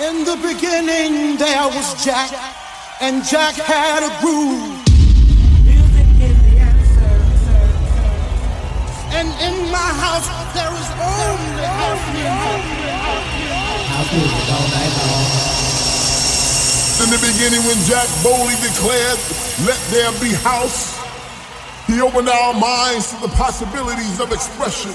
In the beginning there was Jack, and Jack had a groove. Music is the answer. And in my house there is only house music all night long. In the beginning when Jack boldly declared, "Let there be house," he opened our minds to the possibilities of expression.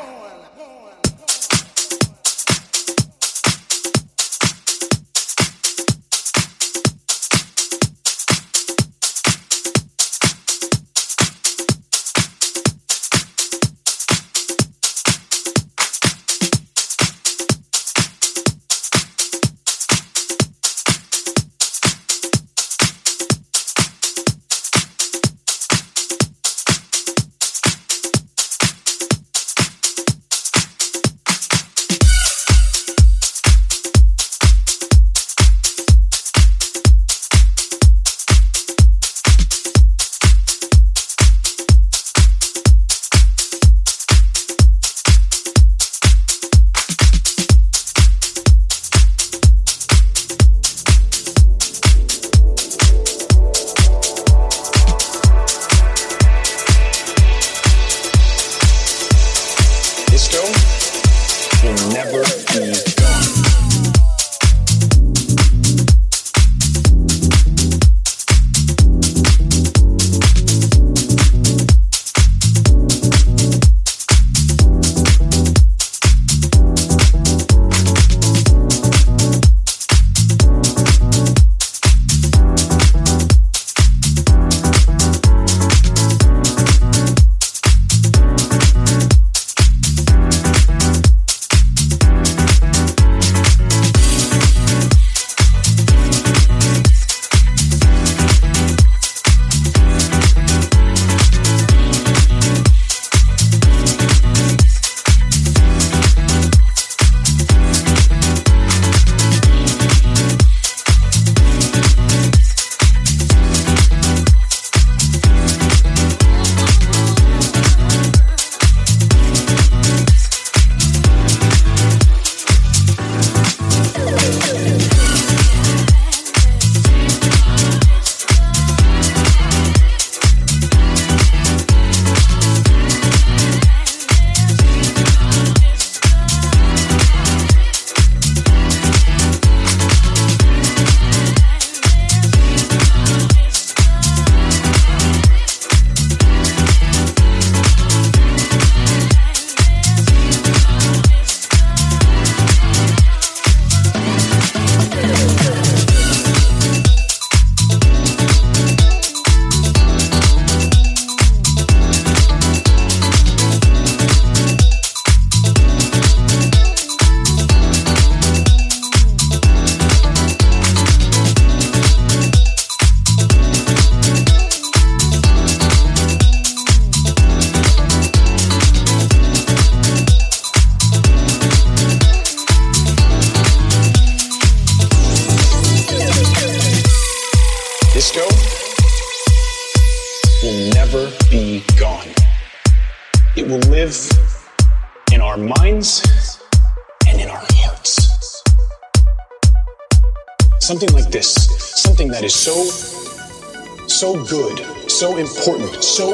So important, so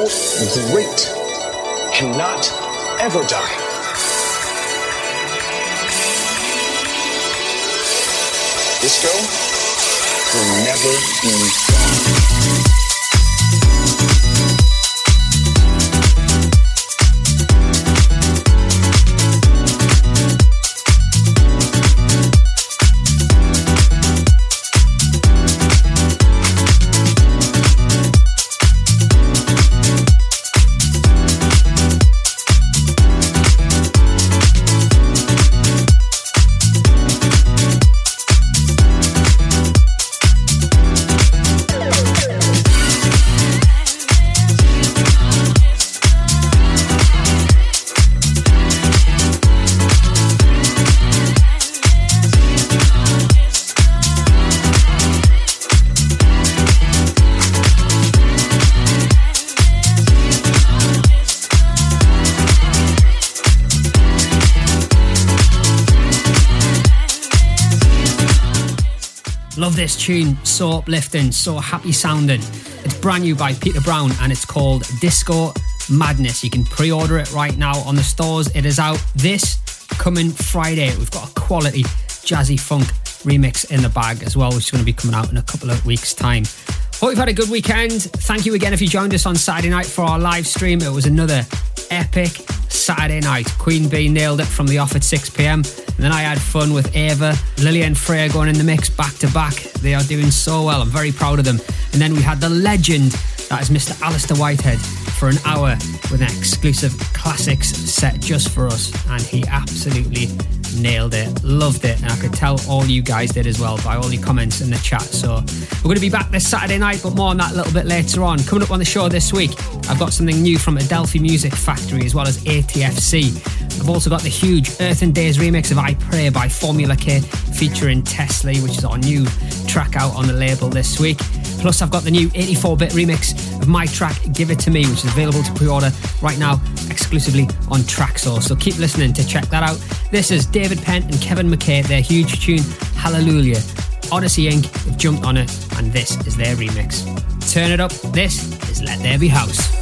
great, cannot ever die. Disco will never be gone. this tune, so uplifting, so happy sounding. It's brand new by Peter Brown and it's called Disco Madness. You can pre-order it right now on the stores. It is out this coming Friday. We've got a quality jazzy funk remix in the bag as well, which is going to be coming out in a couple of weeks' time. Hope you've had a good weekend. Thank you again if you joined us on Saturday night for our live stream. It was another epic Saturday night. Queen B nailed it from the off at 6 p.m. and then I had fun with Ava, Lily and Freya going in the mix back to back. They are doing so well. I'm very proud of them. And then we had the legend that is Mr. Alistair Whitehead for an hour with an exclusive classics set just for us, and he absolutely nailed it, loved it, and I could tell all you guys did as well by all your comments in the chat. So we're going to be back this Saturday night, but more on that a little bit later on. Coming up on the show this week, I've got something new from Adelphi Music Factory as well as ATFC. I've also got the huge Earthen Days remix of I Pray by Formula K featuring Tesla, which is our new track out on the label this week. Plus, I've got the new 84 bit remix of my track Give It To Me, which is available to pre-order right now exclusively on Traxo. So keep listening to check that out. This is David Penn and Kevin McKay, their huge tune Hallelujah. Odyssey Inc. have jumped on it and this is their remix. Turn it up. This is Let There Be House.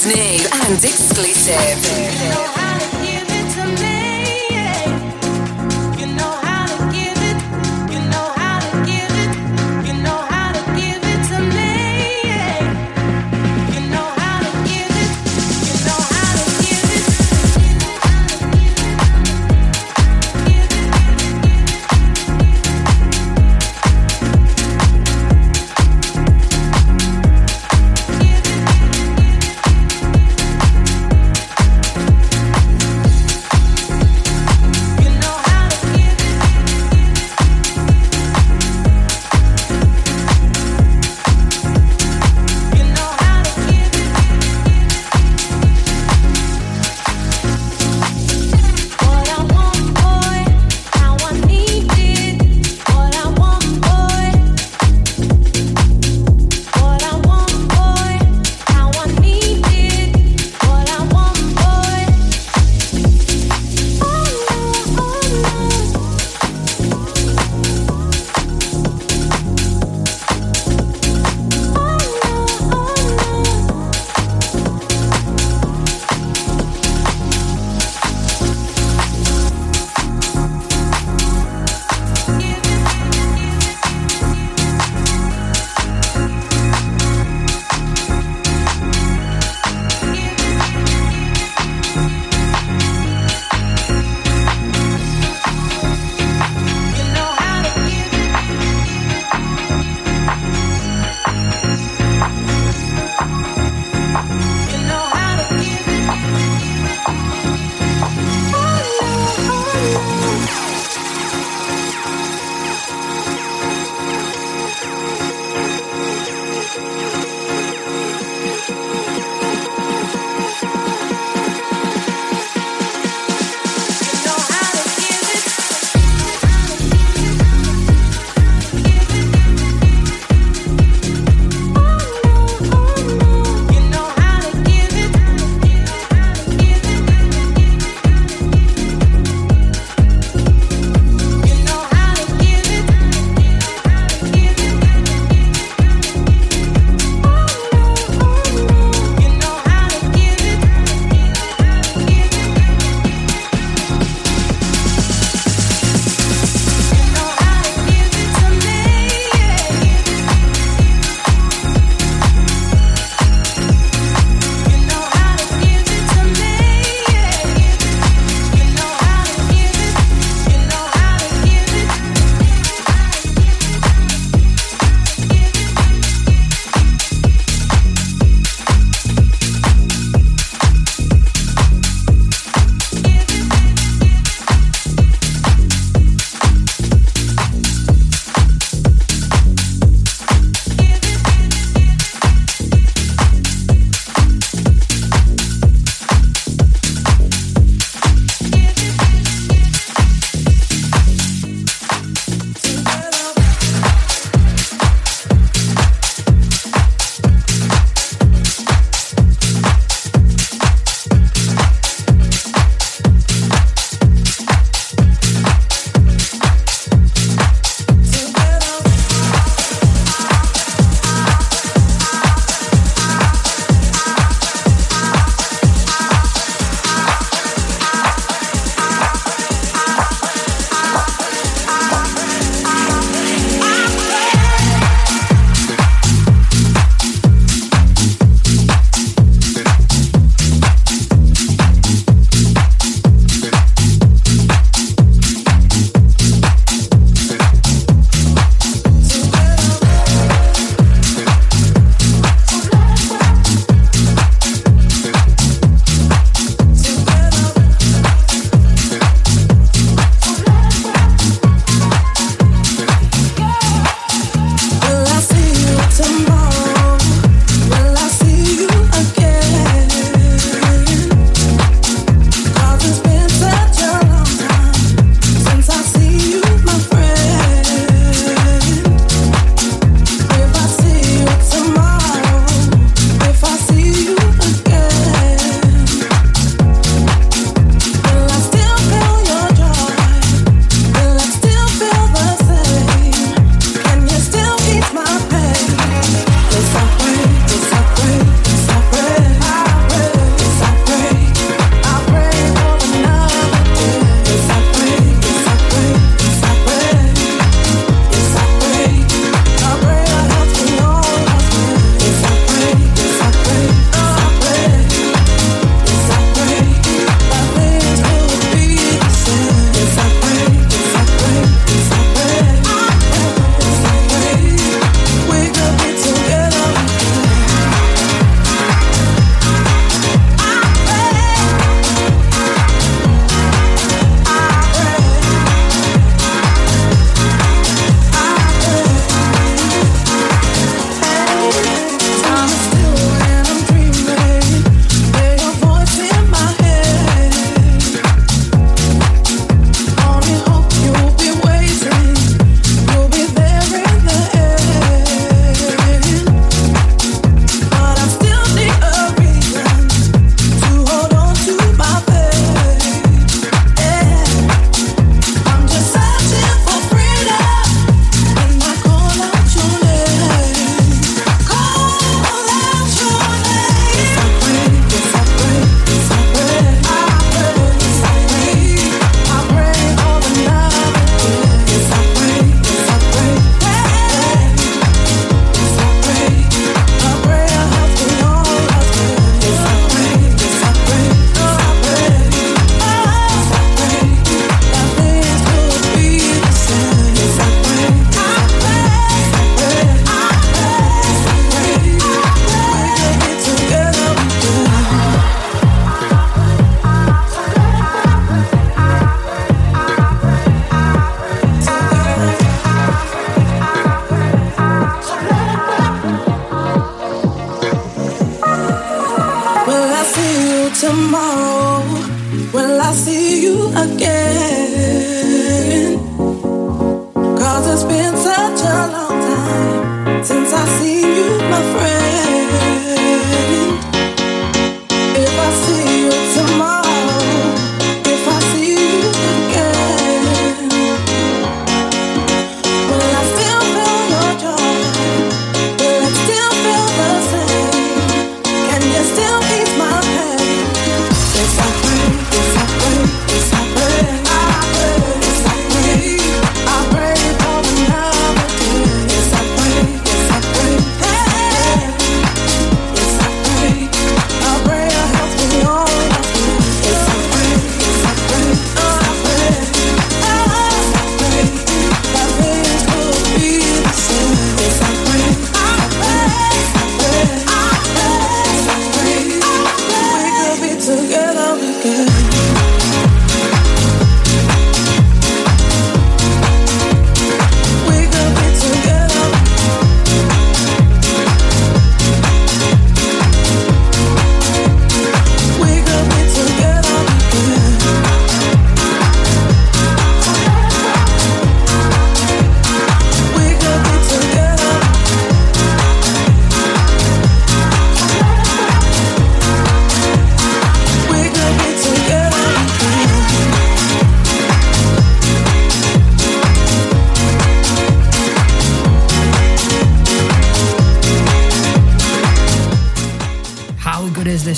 What's new and exclusive.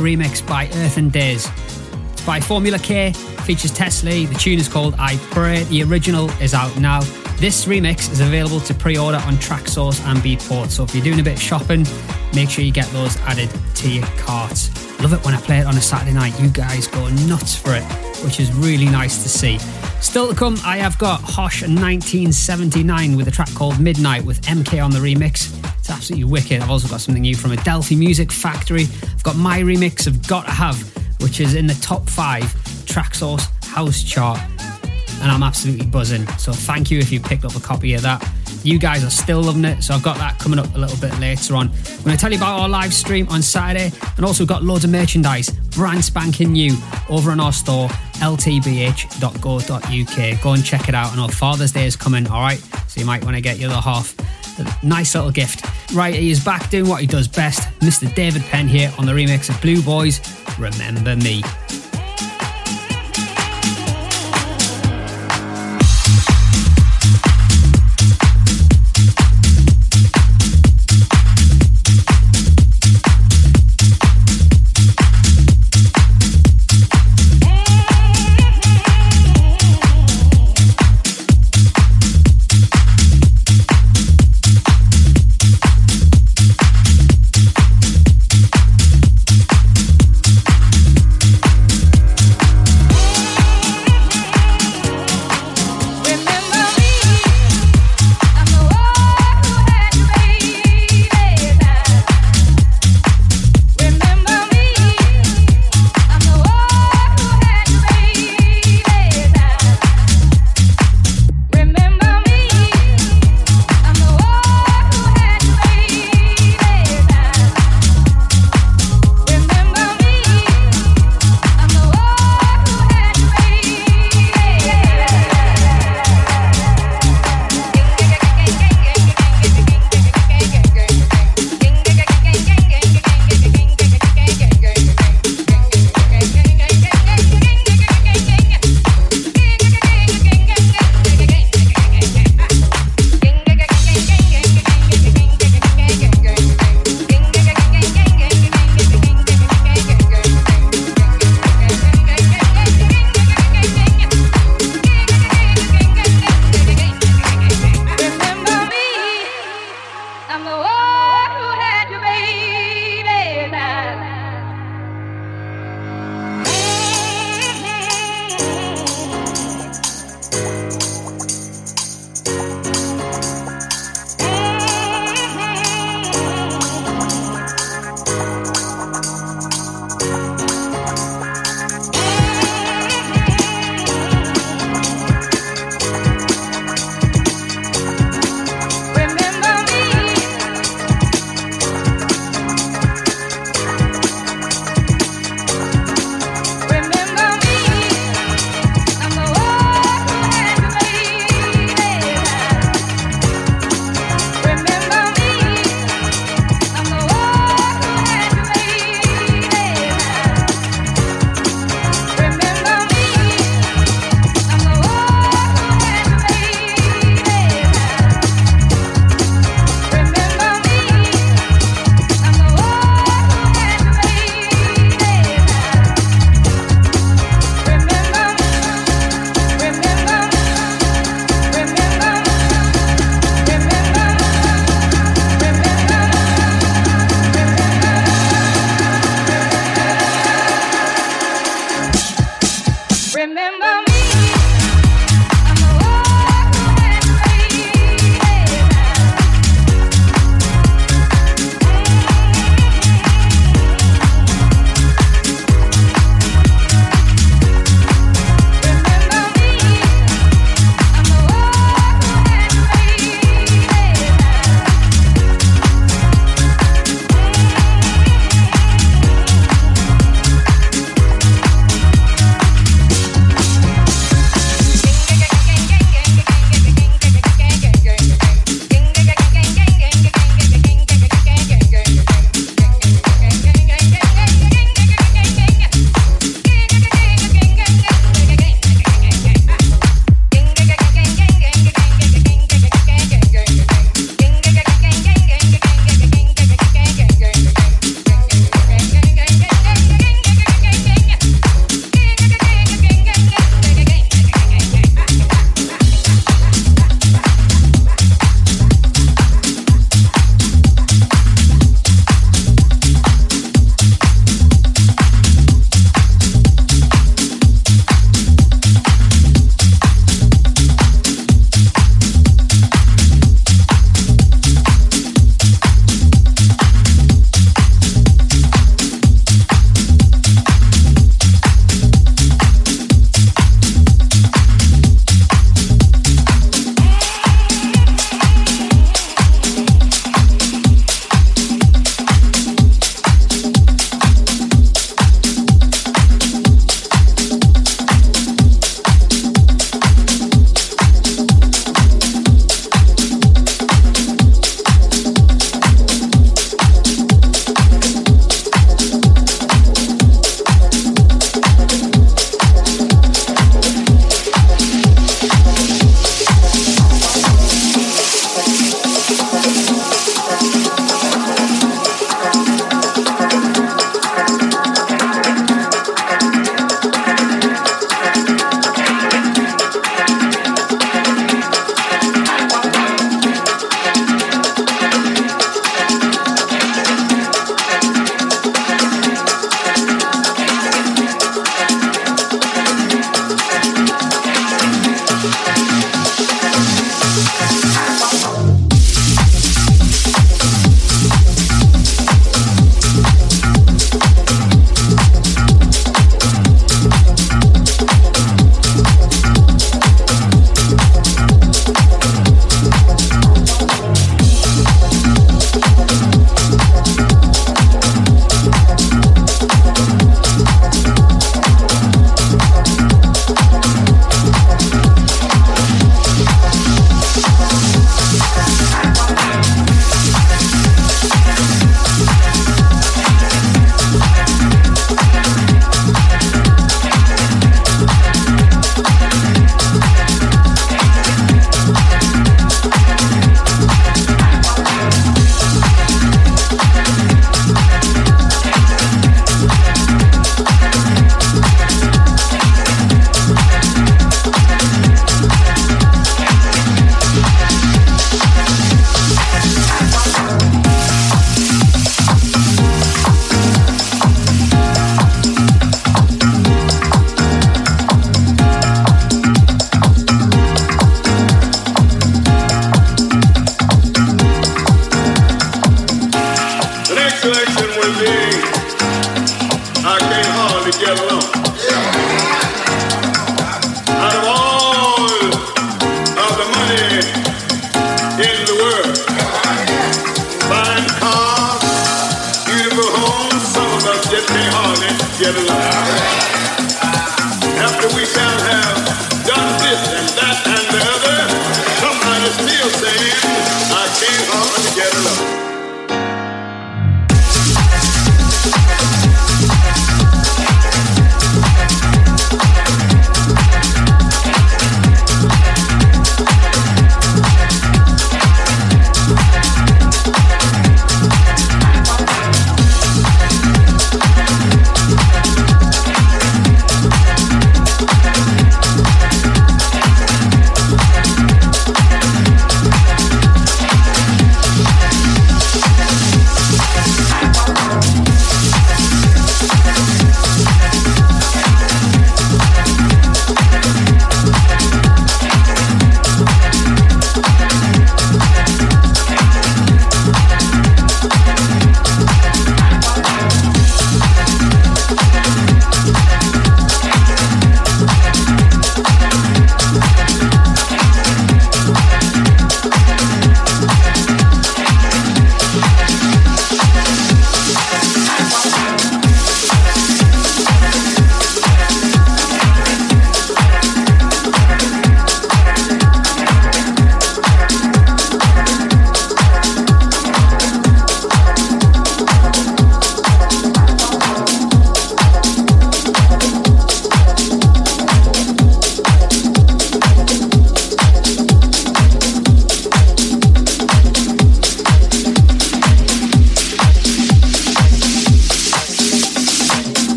Remix by Earthen Days. It's by Formula K, features Tesla. The tune is called I Pray. The original is out now. This remix is available to pre-order on Track Source and Beatport, so if you're doing a bit of shopping, make sure you get those added to your cart. Love it when I play it on a Saturday night. You guys go nuts for it, which is really nice to see. Still to come, I have got Hosh 1979 with a track called Midnight with MK on the remix. It's absolutely wicked. I've also got something new from Adelphi Music Factory. I've got my remix of Gotta Have, which is in the top 5 Traxsource house chart, and I'm absolutely buzzing. So thank you if you picked up a copy of that. You guys are still loving it, so I've got that coming up a little bit later on. I'm going to tell you about our live stream on Saturday, and also got loads of merchandise, brand spanking new, over on our store, ltbh.co.uk. Go and check it out. I know Father's Day is coming, all right? So you might want to get your other half a nice little gift. Right, he is back doing what he does best. Mr. David Penn here on the remix of Blue Boy's Remember Me.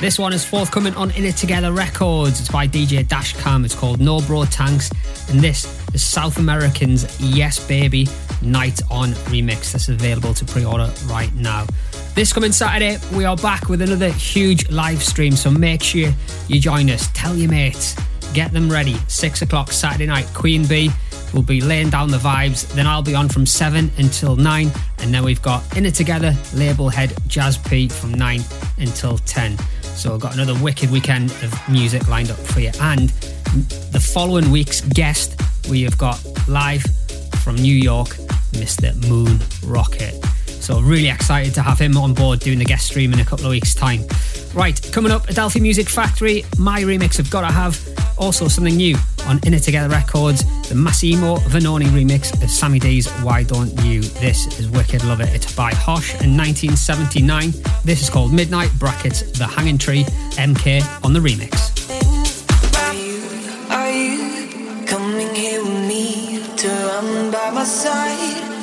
This one is forthcoming on Inner Together Records. It's by DJ Dash Cam. It's called No Bro Tanks. And this is South American's Yes Baby Night On remix. That's available to pre-order right now. This coming Saturday, we are back with another huge live stream. So make sure you join us. Tell your mates. Get them ready. 6 o'clock Saturday night, Queen B will be laying down the vibes. Then I'll be on from 7 until 9. And then we've got In It Together, label head Jazz P from 9 until 10. So we've got another wicked weekend of music lined up for you. And the following week's guest, we have got live from New York, Mr. Moon Rocket. So really excited to have him on board doing the guest stream in a couple of weeks' time. Right, coming up, Adelphi Music Factory, my remix of Gotta Have. Also something new on Inner Together Records, the Massimo Venoni remix of Sammy D's Why Don't You. This is wicked, love it. It's by Hosh 1979. This is called Midnight Brackets, The Hanging Tree, MK on the remix. Are you coming here with me to run by my side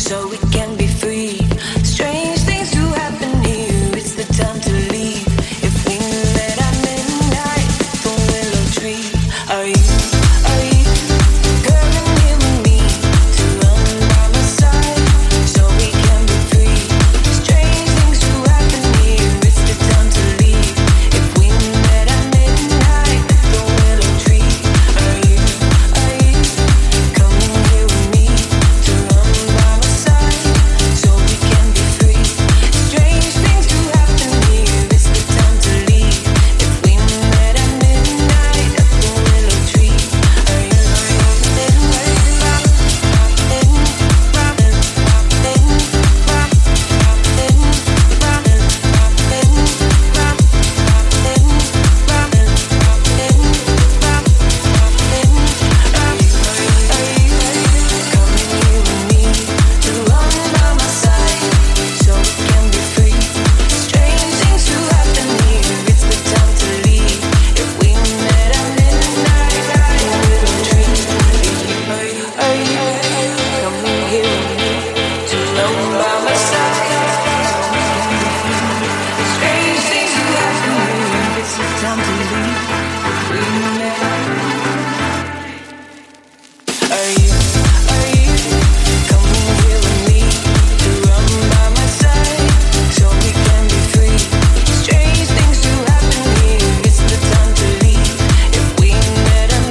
so we can be free? Strange things do happen here, it's the time to leave. If we met at midnight at the willow tree, are you coming here with me to run by my side so we can be free? Strange things do happen here, it's the time to leave. If we met at midnight at the willow tree, are you coming here with me to run by my side so we can be free? Strange things do happen here, it's the time to leave. If we met at midnight at the willow tree, are you coming here with me to run by my side so we can be free? Strange things do happen here, it's the time to leave. If we met at midnight at the willow tree, are you coming here with me to run by my side so we can be free? Strange things do happen here, it's the time to leave. If we met at are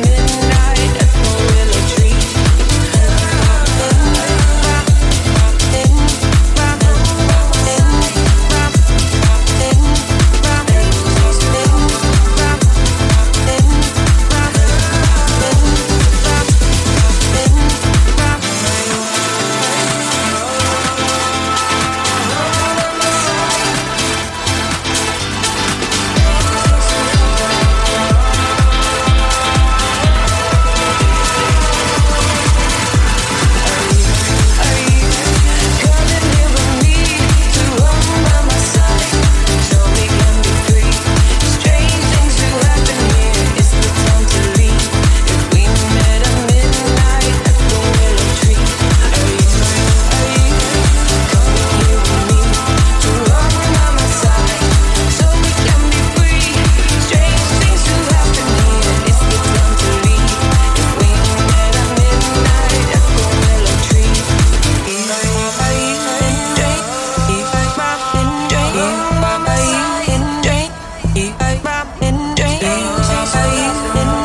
you coming here with me to run by my side so we can be free? Strange things do happen here, it's the time to leave. If we met at midnight at the willow tree, coming here with me to run by my side so we can be free? Strange things do happen here, it's the time to leave. If we met at midnight at the willow tree, are you coming here with me to run by my side so we can be free? Strange things do happen here, it's the time to leave. If we met at midnight at the willow tree,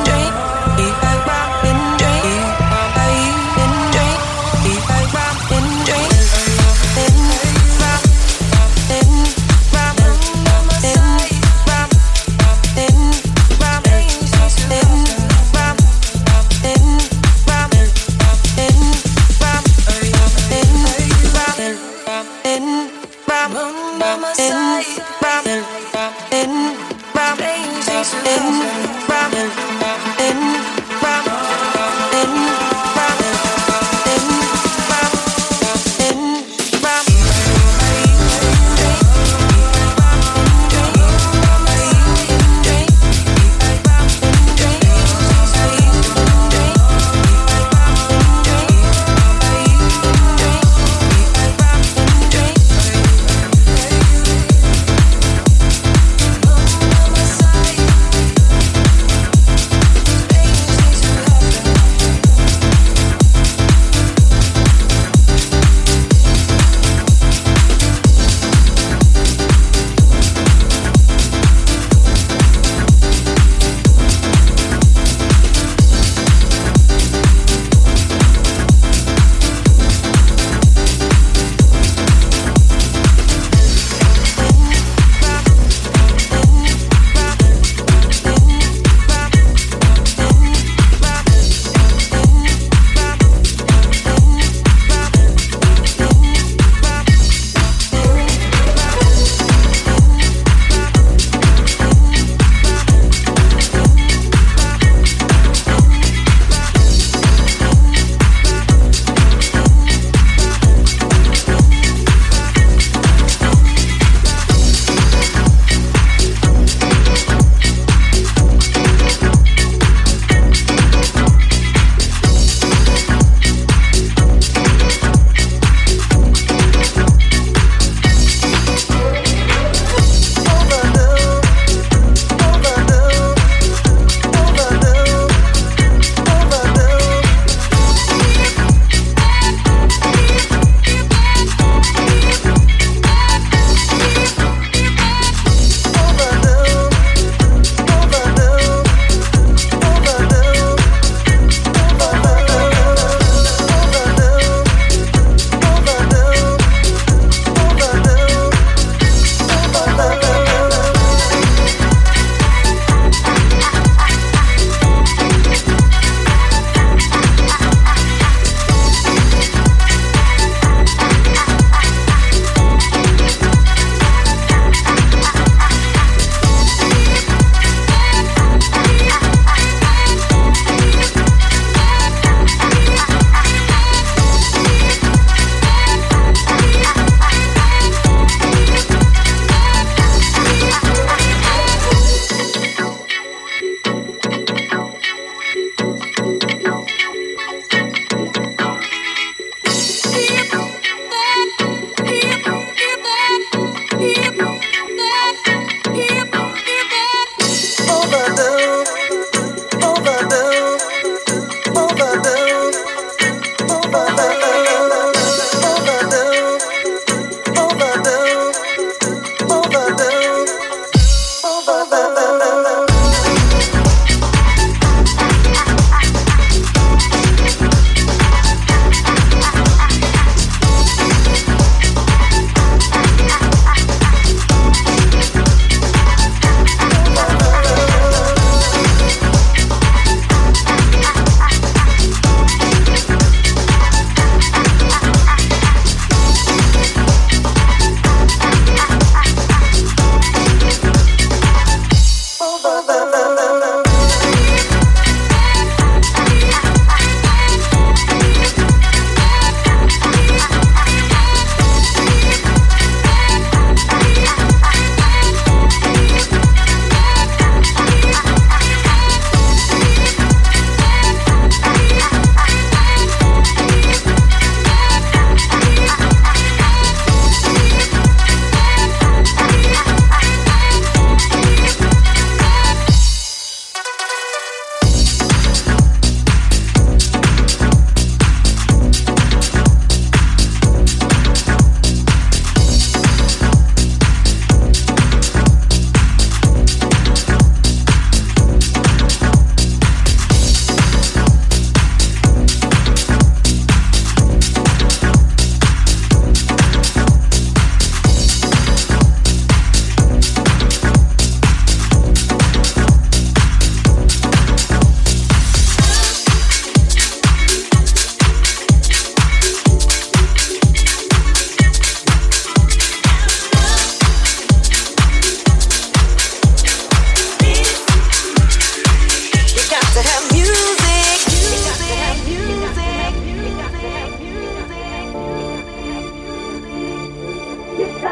You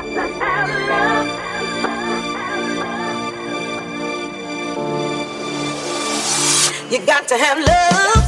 got to have love.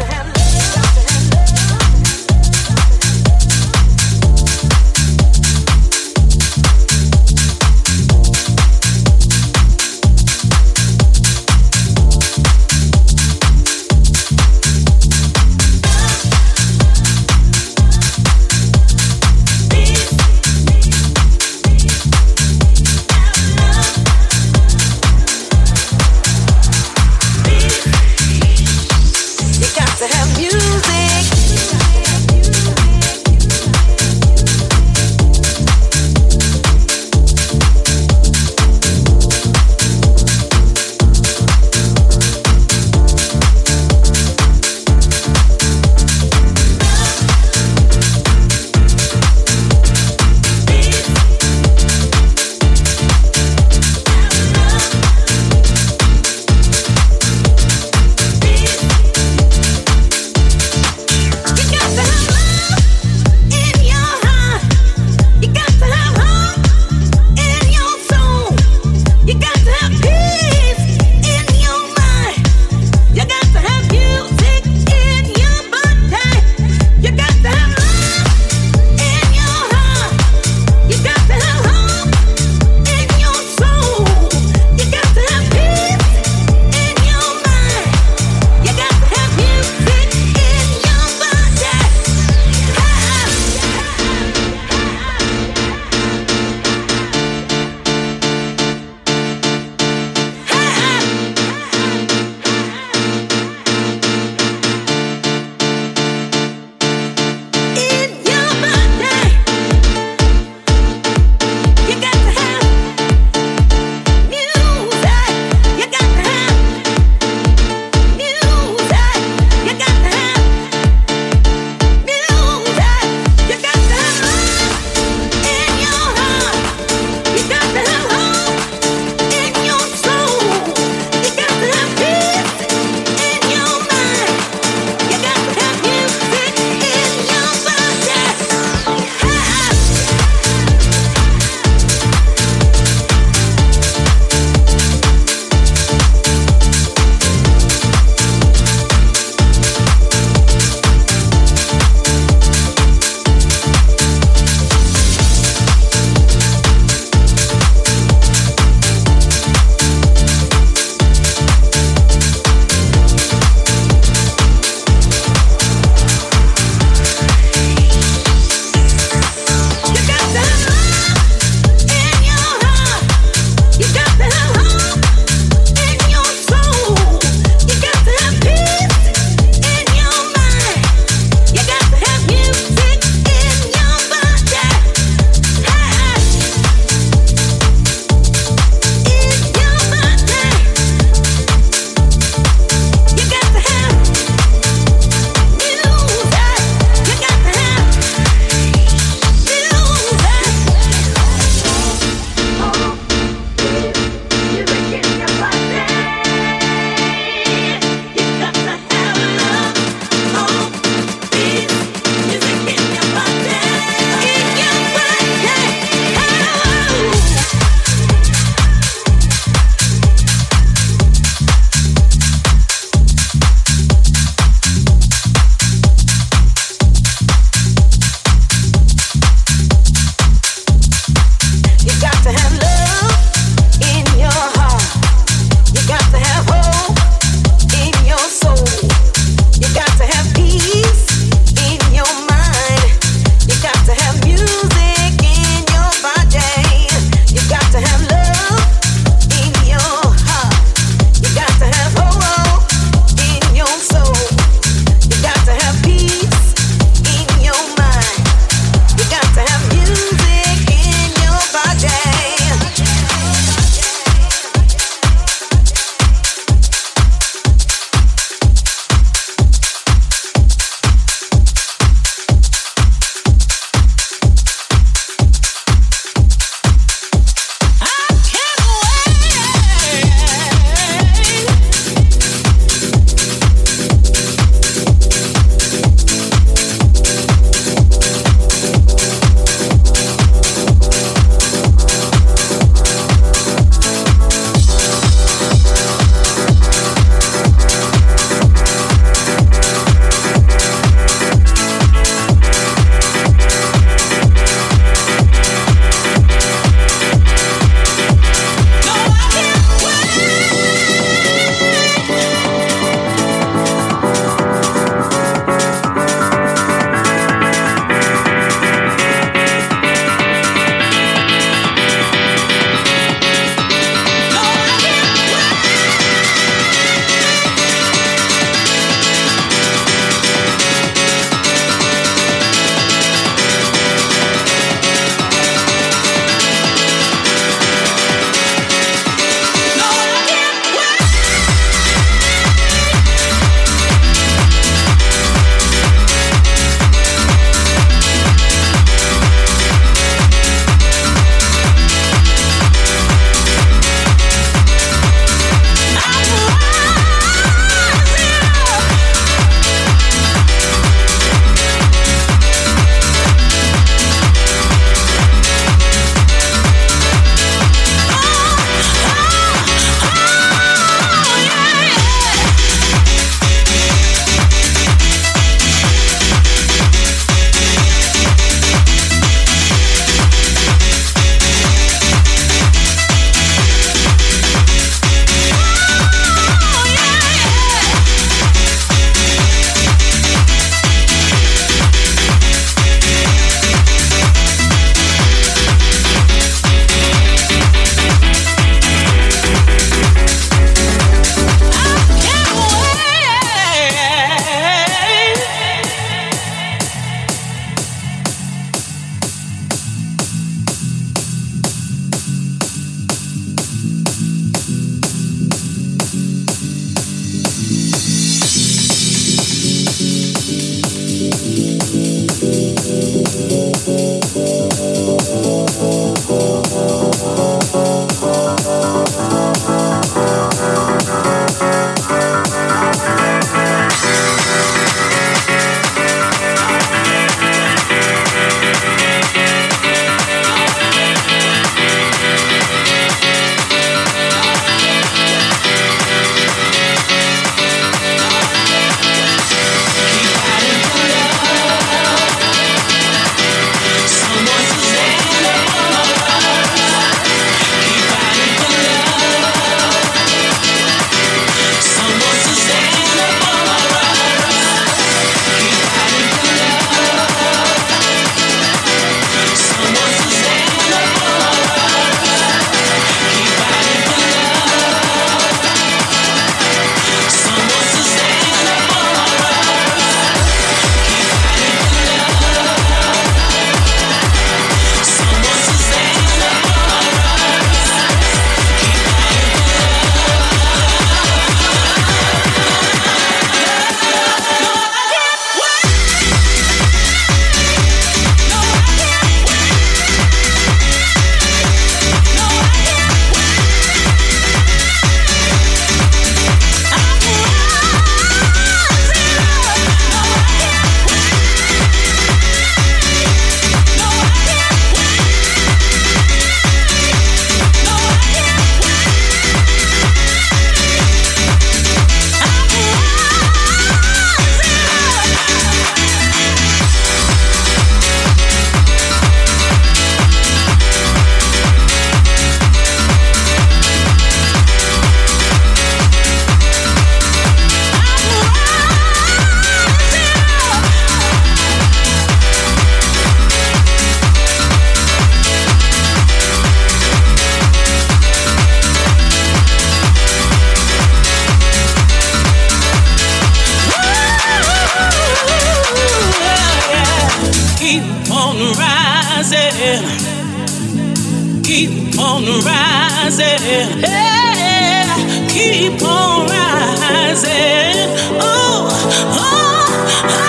keep on rising, yeah, keep on rising, oh, oh, oh, oh.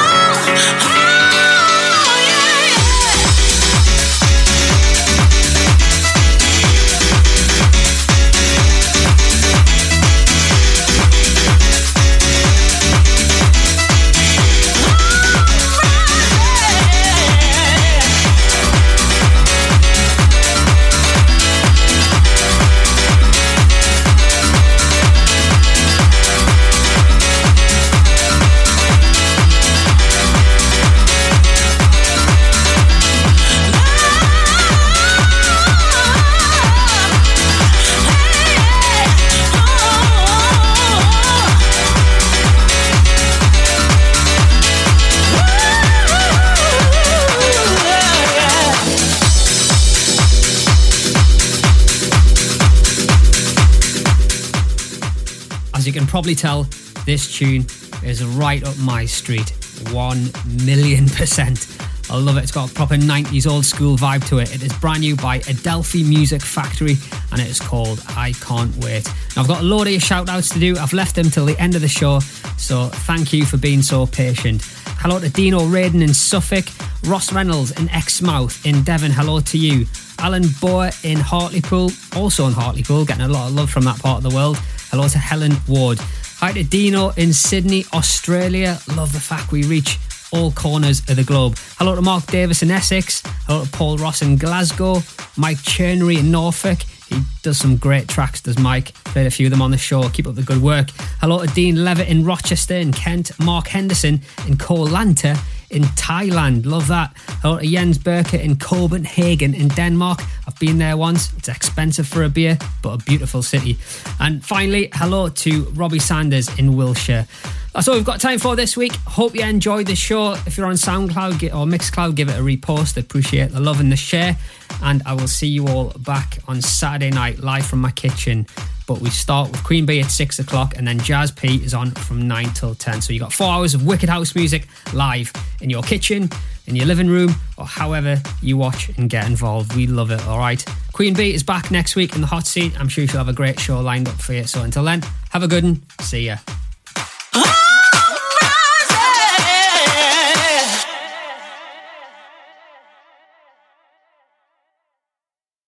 Probably tell this tune is right up my street, 1,000,000%. I love it. It's got a proper 90s old school vibe to it. It is brand new by Adelphi Music Factory and it is called I Can't Wait. Now, I've got a load of your shout outs to do. I've left them till the end of the show, so thank you for being so patient. Hello to Dino Raiden in Suffolk, Ross Reynolds in Exmouth in Devon, hello to you. Alan Boy in Hartlepool, also in Hartlepool, getting a lot of love from that part of the world. Hello to Helen Ward. Hi to Dino in Sydney, Australia. Love the fact we reach all corners of the globe. Hello to Mark Davis in Essex. Hello to Paul Ross in Glasgow. Mike Churnery in Norfolk. He does some great tracks, does Mike. Played a few of them on the show. Keep up the good work. Hello to Dean Levitt in Rochester in Kent. Mark Henderson in Koh Lanta in Thailand. Love that. Hello to Jens Berker in Copenhagen in Denmark. I've been there once. It's expensive for a beer, but a beautiful city. And finally, hello to Robbie Sanders in Wiltshire. That's all we've got time for this week. Hope you enjoyed the show. If you're on SoundCloud or Mixcloud, give it a repost. I appreciate the love and the share. And I will see you all back on Saturday night live from my kitchen. But we start with Queen B at 6 o'clock and then Jazz P is on from 9 till 10. So you got 4 hours of wicked house music live in your kitchen, in your living room, or however you watch and get involved. We love it, all right? Queen B is back next week in the hot seat. I'm sure she'll have a great show lined up for you. So until then, have a good one. See ya.